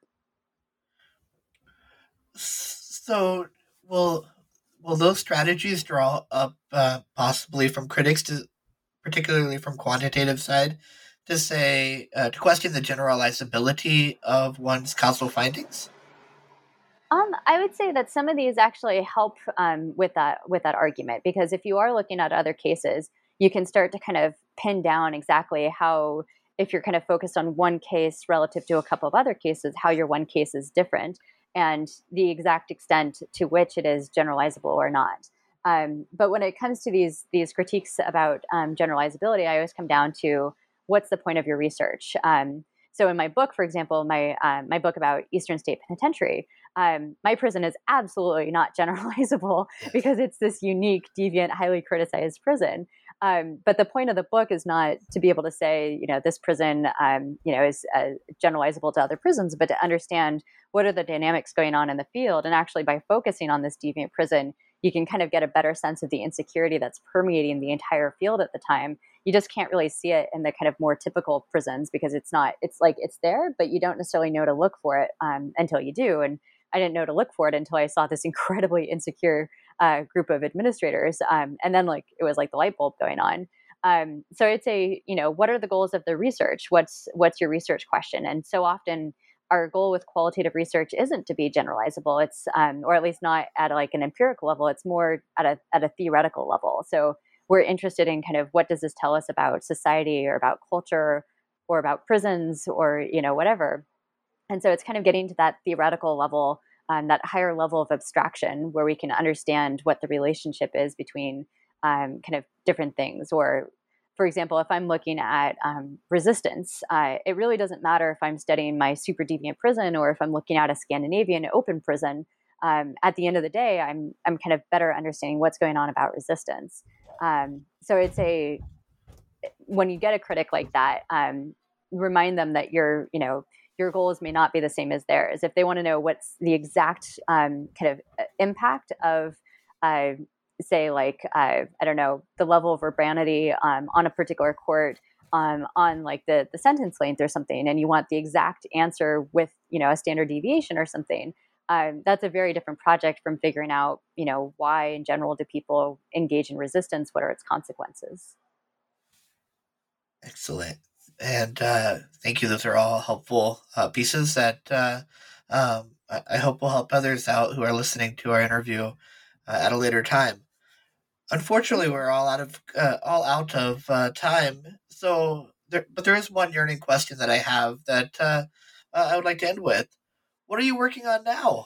So will will those strategies draw up uh, possibly from critics, to particularly from quantitative side, to say, uh, to question the generalizability of one's causal findings? Um, I would say that some of these actually help um, with that with that argument, because if you are looking at other cases, you can start to kind of pin down exactly how, if you're kind of focused on one case relative to a couple of other cases, how your one case is different and the exact extent to which it is generalizable or not. Um, but when it comes to these these critiques about um, generalizability, I always come down to, what's the point of your research? Um, so in my book, for example, my uh, my book about Eastern State Penitentiary, um, my prison is absolutely not generalizable because it's this unique, deviant, highly criticized prison. Um, but the point of the book is not to be able to say, you know, this prison, um, you know, is uh, generalizable to other prisons, but to understand what are the dynamics going on in the field. And actually, by focusing on this deviant prison, you can kind of get a better sense of the insecurity that's permeating the entire field at the time. You just can't really see it in the kind of more typical prisons because it's not, it's like it's there, but you don't necessarily know to look for it um, until you do. And I didn't know to look for it until I saw this incredibly insecure uh, group of administrators. Um, and then like, it was like the light bulb going on. Um, so I'd say, you know, what are the goals of the research? What's, what's your research question? And so often our goal with qualitative research isn't to be generalizable. It's, um, or at least not at like an empirical level. It's more at a, at a theoretical level. So we're interested in kind of what does this tell us about society or about culture or about prisons or, you know, whatever. And so it's kind of getting to that theoretical level, um, that higher level of abstraction where we can understand what the relationship is between um, kind of different things. Or, for example, if I'm looking at um, resistance, uh, it really doesn't matter if I'm studying my super deviant prison or if I'm looking at a Scandinavian open prison. Um, at the end of the day, I'm I'm kind of better understanding what's going on about resistance. Um, so I'd say when you get a critic like that, um, remind them that your, you know, your goals may not be the same as theirs. If they want to know what's the exact um, kind of impact of, uh, say, like, uh, I don't know, the level of urbanity um, on a particular court, um, on like the, the sentence length or something, and you want the exact answer with, you know, a standard deviation or something, Um, that's a very different project from figuring out, you know, why in general do people engage in resistance? What are its consequences? Excellent. And uh, thank you. Those are all helpful uh, pieces that uh, um, I hope will help others out who are listening to our interview uh, at a later time. Unfortunately, we're all out of uh, all out of uh, time. So, there, but there is one yearning question that I have that uh, uh, I would like to end with. What are you working on now?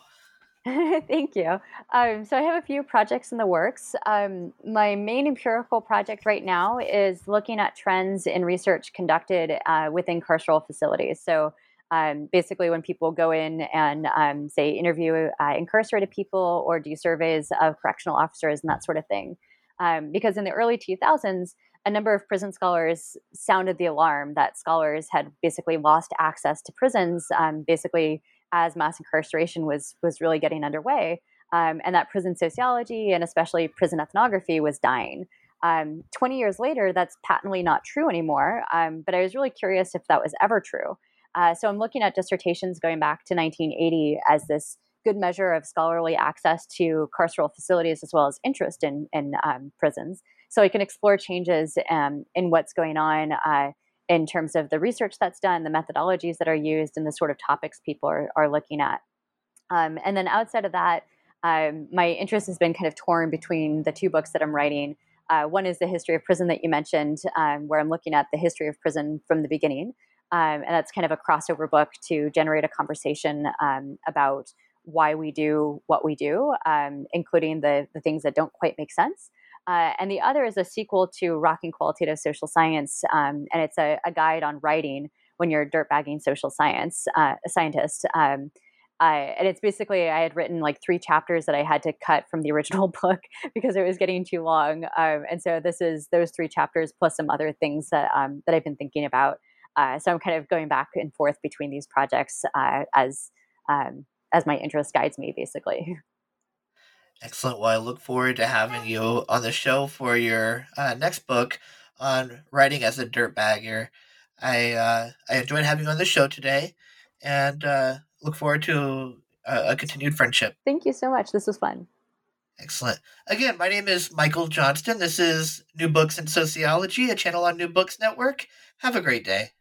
Thank you. Um, so I have a few projects in the works. Um, my main empirical project right now is looking at trends in research conducted uh, within carceral facilities. So um, basically when people go in and um, say interview uh, incarcerated people or do surveys of correctional officers and that sort of thing. Um, because in the early two thousands, a number of prison scholars sounded the alarm that scholars had basically lost access to prisons, um, basically as mass incarceration was was really getting underway, um, and that prison sociology and especially prison ethnography was dying. Um, twenty years later, that's patently not true anymore, um, but I was really curious if that was ever true. Uh, so I'm looking at dissertations going back to nineteen eighty as this good measure of scholarly access to carceral facilities as well as interest in, in um, prisons. So I can explore changes um, in what's going on uh, in terms of the research that's done, the methodologies that are used, and the sort of topics people are, are looking at. Um, and then outside of that, um, my interest has been kind of torn between the two books that I'm writing. Uh, one is the history of prison that you mentioned, um, where I'm looking at the history of prison from the beginning. Um, and that's kind of a crossover book to generate a conversation um, about why we do what we do, um, including the, the things that don't quite make sense. Uh, and the other is a sequel to Rocking Qualitative Social Science, um, and it's a, a guide on writing when you're dirtbagging social science uh, scientist. Um, Uh, and it's basically, I had written like three chapters that I had to cut from the original book because it was getting too long. Um, and so this is those three chapters plus some other things that um, that I've been thinking about. Uh, so I'm kind of going back and forth between these projects uh, as um, as my interest guides me, basically. Excellent. Well, I look forward to having you on the show for your uh, next book on writing as a dirtbagger. I uh, I enjoyed having you on the show today, and uh, look forward to a, a continued friendship. Thank you so much. This was fun. Excellent. Again, my name is Michael Johnston. This is New Books in Sociology, a channel on New Books Network. Have a great day.